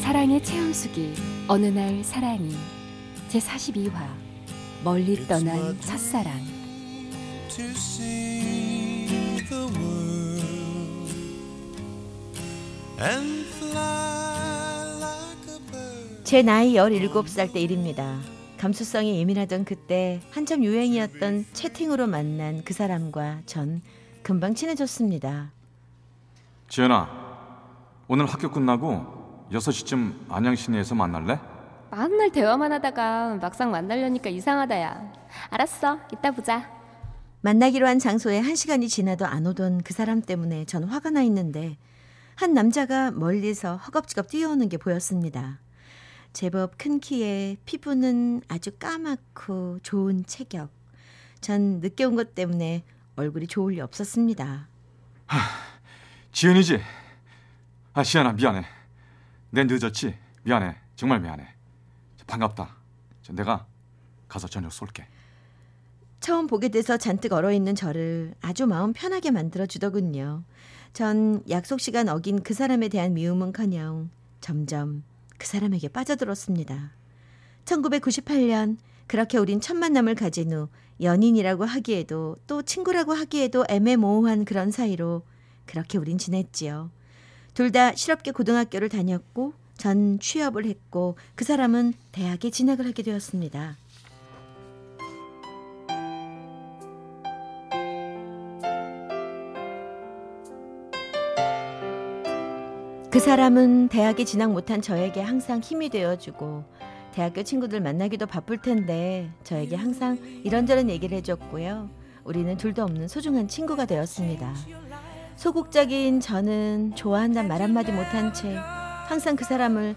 사랑의 체험수기 어느 날 사랑이 제42화 멀리 떠난 첫사랑. 제 나이 17살 때 일입니다. 감수성이 예민하던 그때 한참 유행이었던 채팅으로 만난 그 사람과 전 금방 친해졌습니다. 지연아, 오늘 학교 끝나고 6시쯤 안양 시내에서 만날래? 맨날 대화만 하다가 막상 만나려니까 이상하다. 야, 알았어, 이따 보자. 만나기로 한 장소에 1시간이 지나도 안 오던 그 사람 때문에 전 화가 나 있는데 한 남자가 멀리서 허겁지겁 뛰어오는 게 보였습니다. 제법 큰 키에 피부는 아주 까맣고 좋은 체격. 전 늦게 온 것 때문에 얼굴이 좋을 리 없었습니다. 지은이지? 시안아, 미안해. 내 늦었지? 미안해. 정말 미안해. 반갑다. 내가 가서 저녁 쏠게. 처음 보게 돼서 잔뜩 얼어있는 저를 아주 마음 편하게 만들어주더군요. 전 약속 시간 어긴 그 사람에 대한 미움은커녕 점점 그 사람에게 빠져들었습니다. 1998년 그렇게 우린 첫 만남을 가진 후 연인이라고 하기에도 또 친구라고 하기에도 애매모호한 그런 사이로 그렇게 우린 지냈지요. 둘 다 실업계 고등학교를 다녔고 전 취업을 했고 그 사람은 대학에 진학을 하게 되었습니다. 그 사람은 대학에 진학 못한 저에게 항상 힘이 되어주고 대학교 친구들 만나기도 바쁠 텐데 저에게 항상 이런저런 얘기를 해줬고요. 우리는 둘도 없는 소중한 친구가 되었습니다. 소극적인 저는 좋아한다는 말 한마디 못한 채 항상 그 사람을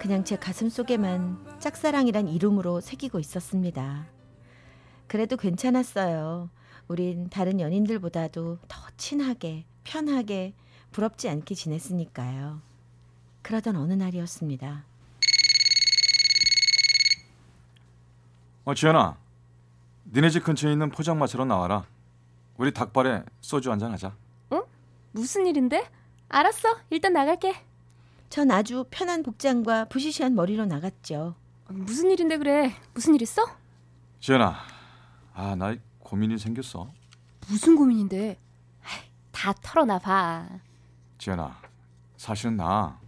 그냥 제 가슴 속에만 짝사랑이란 이름으로 새기고 있었습니다. 그래도 괜찮았어요. 우린 다른 연인들보다도 더 친하게, 편하게, 부럽지 않게 지냈으니까요. 그러던 어느 날이었습니다. 지연아, 니네 집 근처에 있는 포장마차로 나와라. 우리 닭발에 소주 한잔 하자. 무슨 일인데? 알았어, 일단 나갈게. 전 아주 편한 복장과 부시시한 머리로 나갔죠. 무슨 일인데 그래? 무슨 일 있어? 지연아, 나 고민이 생겼어. 무슨 고민인데? 다 털어놔봐. 지연아, 사실은 나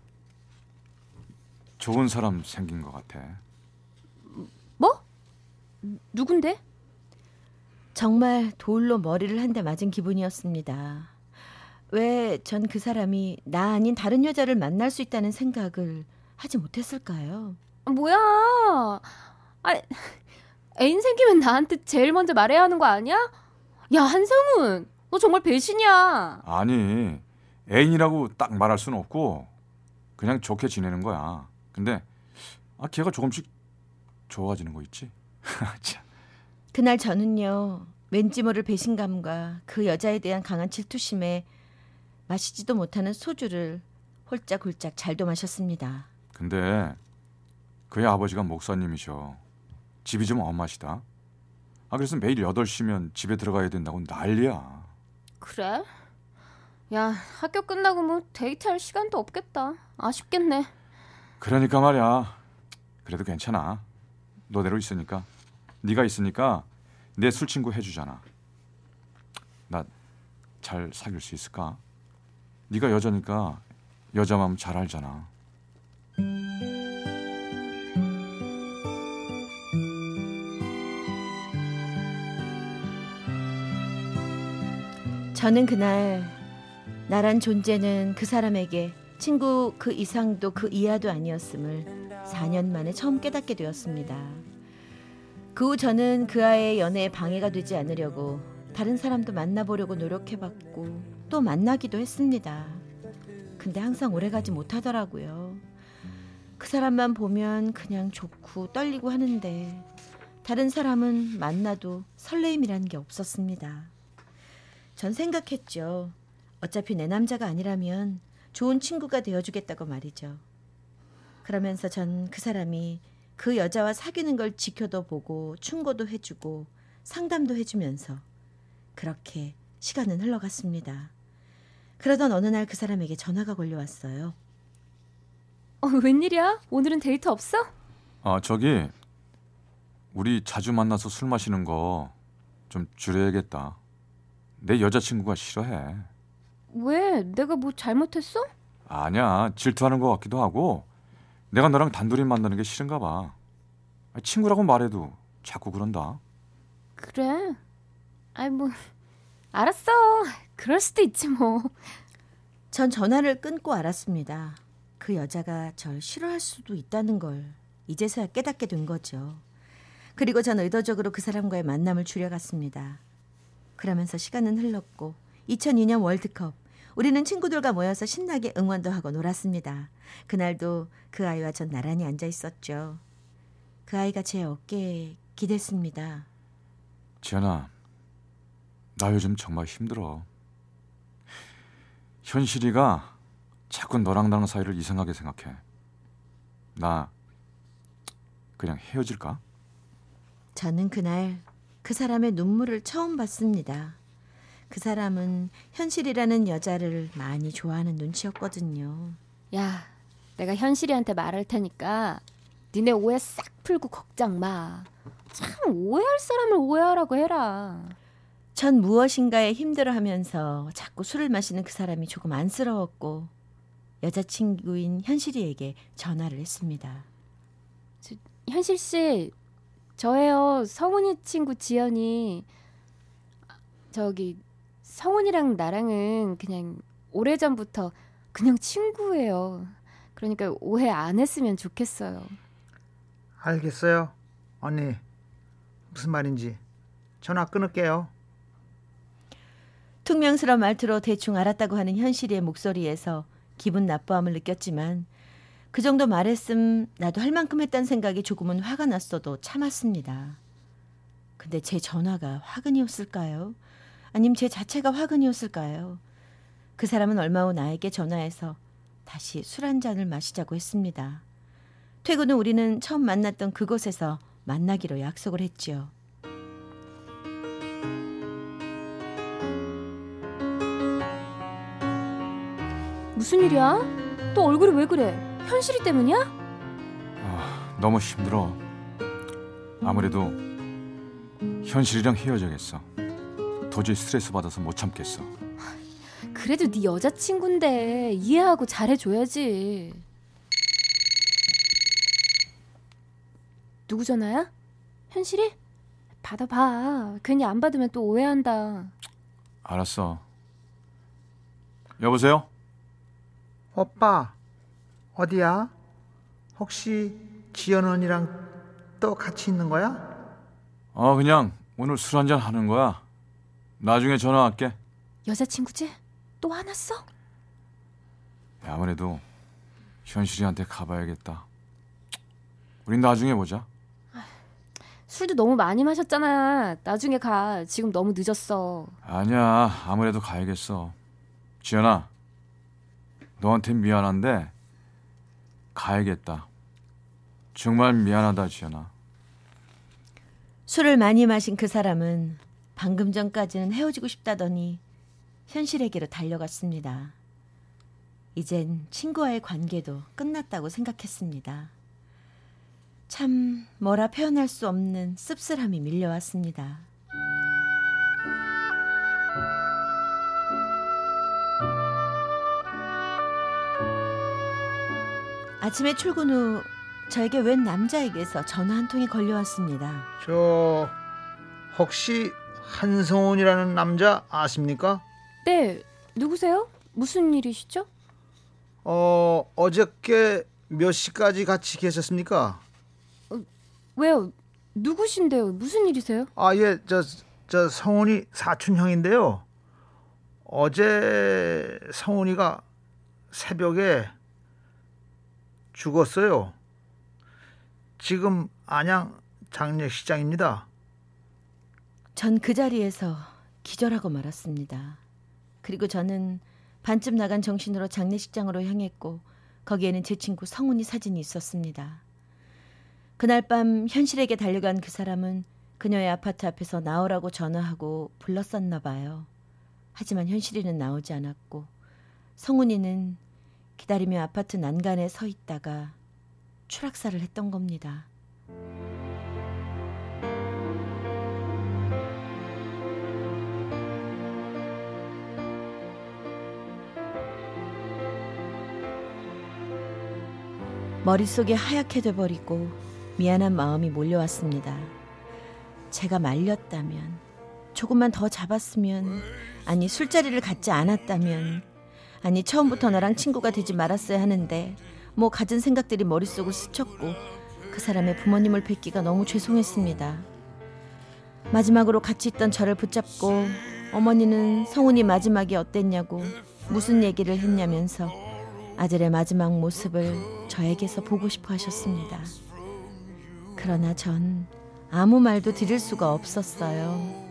좋은 사람 생긴 것 같아. 뭐? 누군데? 정말 돌로 머리를 한 대 맞은 기분이었습니다. 왜 전 그 사람이 나 아닌 다른 여자를 만날 수 있다는 생각을 하지 못했을까요? 뭐야? 애인 생기면 나한테 제일 먼저 말해야 하는 거 아니야? 야, 한성훈, 너 정말 배신이야. 아니, 애인이라고 딱 말할 수는 없고 그냥 좋게 지내는 거야. 근데 걔가 조금씩 좋아지는 거 있지? 그날 저는요, 왠지 모를 배신감과 그 여자에 대한 강한 질투심에 마시지도 못하는 소주를 홀짝홀짝 잘도 마셨습니다. 근데 그의 아버지가 목사님이셔. 집이 좀 엄하시다. 그래서 매일 8시면 집에 들어가야 된다고 난리야. 그래? 야, 학교 끝나고 뭐 데이트할 시간도 없겠다. 아쉽겠네. 그러니까 말이야. 그래도 괜찮아. 너대로 있으니까. 네가 있으니까 내 술친구 해주잖아. 나 잘 사귈 수 있을까? 네가 여자니까 여자 마음 잘 알잖아. 저는 그날 나란 존재는 그 사람에게 친구 그 이상도 그 이하도 아니었음을 4년 만에 처음 깨닫게 되었습니다. 그 후 저는 그 아이의 연애에 방해가 되지 않으려고 다른 사람도 만나보려고 노력해봤고 또 만나기도 했습니다. 근데 항상 오래가지 못하더라고요. 그 사람만 보면 그냥 좋고 떨리고 하는데 다른 사람은 만나도 설레임이라는 게 없었습니다. 전 생각했죠. 어차피 내 남자가 아니라면 좋은 친구가 되어주겠다고 말이죠. 그러면서 전 그 사람이 그 여자와 사귀는 걸 지켜도 보고 충고도 해주고 상담도 해주면서 그렇게 시간은 흘러갔습니다. 그러던 어느 날 그 사람에게 전화가 걸려왔어요. 웬일이야? 오늘은 데이트 없어? 저기 우리 자주 만나서 술 마시는 거 좀 줄여야겠다. 내 여자친구가 싫어해. 왜? 내가 뭐 잘못했어? 아니야. 질투하는 것 같기도 하고 내가 너랑 단둘이 만나는 게 싫은가 봐. 친구라고 말해도 자꾸 그런다. 그래? 뭐 알았어. 그럴 수도 있지 뭐. 전 전화를 끊고 알았습니다. 그 여자가 절 싫어할 수도 있다는 걸 이제서야 깨닫게 된 거죠. 그리고 전 의도적으로 그 사람과의 만남을 줄여갔습니다. 그러면서 시간은 흘렀고 2002년 월드컵 우리는 친구들과 모여서 신나게 응원도 하고 놀았습니다. 그날도 그 아이와 전 나란히 앉아 있었죠. 그 아이가 제 어깨에 기댔습니다. 지연아, 나 요즘 정말 힘들어. 현실이가 자꾸 너랑 나랑 사이를 이상하게 생각해. 나 그냥 헤어질까? 저는 그날 그 사람의 눈물을 처음 봤습니다. 그 사람은 현실이라는 여자를 많이 좋아하는 눈치였거든요. 야, 내가 현실이한테 말할 테니까 니네 오해 싹 풀고 걱정 마. 참 오해할 사람을 오해하라고 해라. 전 무엇인가에 힘들어하면서 자꾸 술을 마시는 그 사람이 조금 안쓰러웠고 여자친구인 현실이에게 전화를 했습니다. 현실 씨, 저예요. 성훈이 친구 지연이. 성훈이랑 나랑은 그냥 오래전부터 그냥 친구예요. 그러니까 오해 안 했으면 좋겠어요. 알겠어요. 언니, 무슨 말인지 전화 끊을게요. 퉁명스러운 말투로 대충 알았다고 하는 현실이의 목소리에서 기분 나빠함을 느꼈지만 그 정도 말했음 나도 할 만큼 했다는 생각이 조금은 화가 났어도 참았습니다. 근데 제 전화가 화근이었을까요? 아님 제 자체가 화근이었을까요? 그 사람은 얼마 후 나에게 전화해서 다시 술 한 잔을 마시자고 했습니다. 퇴근 후 우리는 처음 만났던 그곳에서 만나기로 약속을 했지요. 무슨 일이야? 또 얼굴이 왜 그래? 현실이 때문이야? 너무 힘들어. 아무래도 현실이랑 헤어져야겠어. 도저히 스트레스 받아서 못 참겠어. 그래도 네 여자친구인데 이해하고 잘해줘야지. 누구 전화야? 현실이? 받아봐. 괜히 안 받으면 또 오해한다. 알았어. 여보세요? 오빠, 어디야? 혹시 지연 언니랑 또 같이 있는 거야? 그냥 오늘 술 한잔 하는 거야. 나중에 전화할게. 여자친구지? 또 화났어? 아무래도 현실이한테 가봐야겠다. 우린 나중에 보자. 술도 너무 많이 마셨잖아. 나중에 가. 지금 너무 늦었어. 아니야, 아무래도 가야겠어. 지연아, 너한테 미안한데 가야겠다. 정말 미안하다, 지연아. 술을 많이 마신 그 사람은 방금 전까지는 헤어지고 싶다더니 현실에게로 달려갔습니다. 이젠 친구와의 관계도 끝났다고 생각했습니다. 참 뭐라 표현할 수 없는 씁쓸함이 밀려왔습니다. 아침에 출근 후 저에게 웬 남자에게서 전화 한 통이 걸려왔습니다. 저 혹시 한성훈이라는 남자 아십니까? 네, 누구세요? 무슨 일이시죠? 어저께 몇 시까지 같이 계셨습니까? 왜요? 누구신데요? 무슨 일이세요? 예, 저 성훈이 사촌 형인데요. 어제 성훈이가 새벽에 죽었어요. 지금 안양 장례식장입니다. 전 그 자리에서 기절하고 말았습니다. 그리고 저는 반쯤 나간 정신으로 장례식장으로 향했고 거기에는 제 친구 성훈이 사진이 있었습니다. 그날 밤 현실에게 달려간 그 사람은 그녀의 아파트 앞에서 나오라고 전화하고 불렀었나 봐요. 하지만 현실이는 나오지 않았고 성훈이는 기다리며 아파트 난간에 서 있다가 추락사를 했던 겁니다. 머릿속이 하얗게 돼버리고 미안한 마음이 몰려왔습니다. 제가 말렸다면, 조금만 더 잡았으면, 아니 술자리를 갖지 않았다면, 아니 처음부터 나랑 친구가 되지 말았어야 하는데 뭐 갖은 생각들이 머릿속을 스쳤고 그 사람의 부모님을 뵙기가 너무 죄송했습니다. 마지막으로 같이 있던 저를 붙잡고 어머니는 성훈이 마지막이 어땠냐고 무슨 얘기를 했냐면서 아들의 마지막 모습을 저에게서 보고 싶어 하셨습니다. 그러나 전 아무 말도 드릴 수가 없었어요.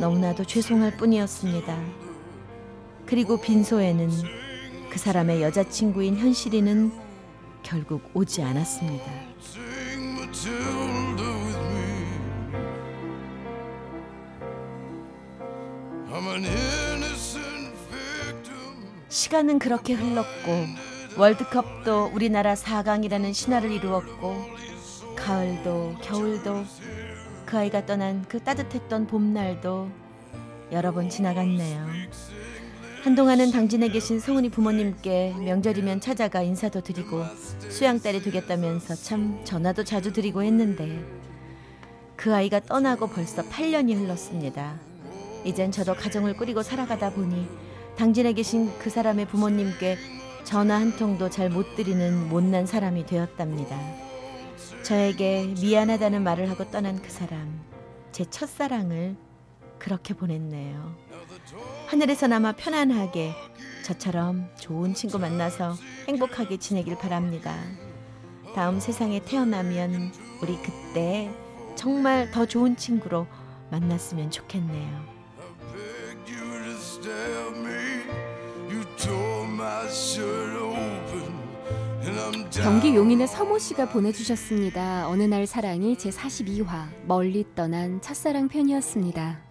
너무나도 죄송할 뿐이었습니다. 그리고 빈소에는 그 사람의 여자친구인 현실이는 결국 오지 않았습니다. 시간은 그렇게 흘렀고 월드컵도 우리나라 4강이라는 신화를 이루었고 가을도 겨울도 그 아이가 떠난 그 따뜻했던 봄날도 여러 번 지나갔네요. 한동안은 당진에 계신 성훈이 부모님께 명절이면 찾아가 인사도 드리고 수양딸이 되겠다면서 참 전화도 자주 드리고 했는데 그 아이가 떠나고 벌써 8년이 흘렀습니다. 이젠 저도 가정을 꾸리고 살아가다 보니 당진에 계신 그 사람의 부모님께 전화 한 통도 잘 못 드리는 못난 사람이 되었답니다. 저에게 미안하다는 말을 하고 떠난 그 사람, 제 첫사랑을 그렇게 보냈네요. 하늘에서나마 편안하게 저처럼 좋은 친구 만나서 행복하게 지내길 바랍니다. 다음 세상에 태어나면 우리 그때 정말 더 좋은 친구로 만났으면 좋겠네요. 경기 용인의 서모 씨가 보내주셨습니다. 어느 날 사랑이 제 42화 멀리 떠난 첫사랑 편이었습니다.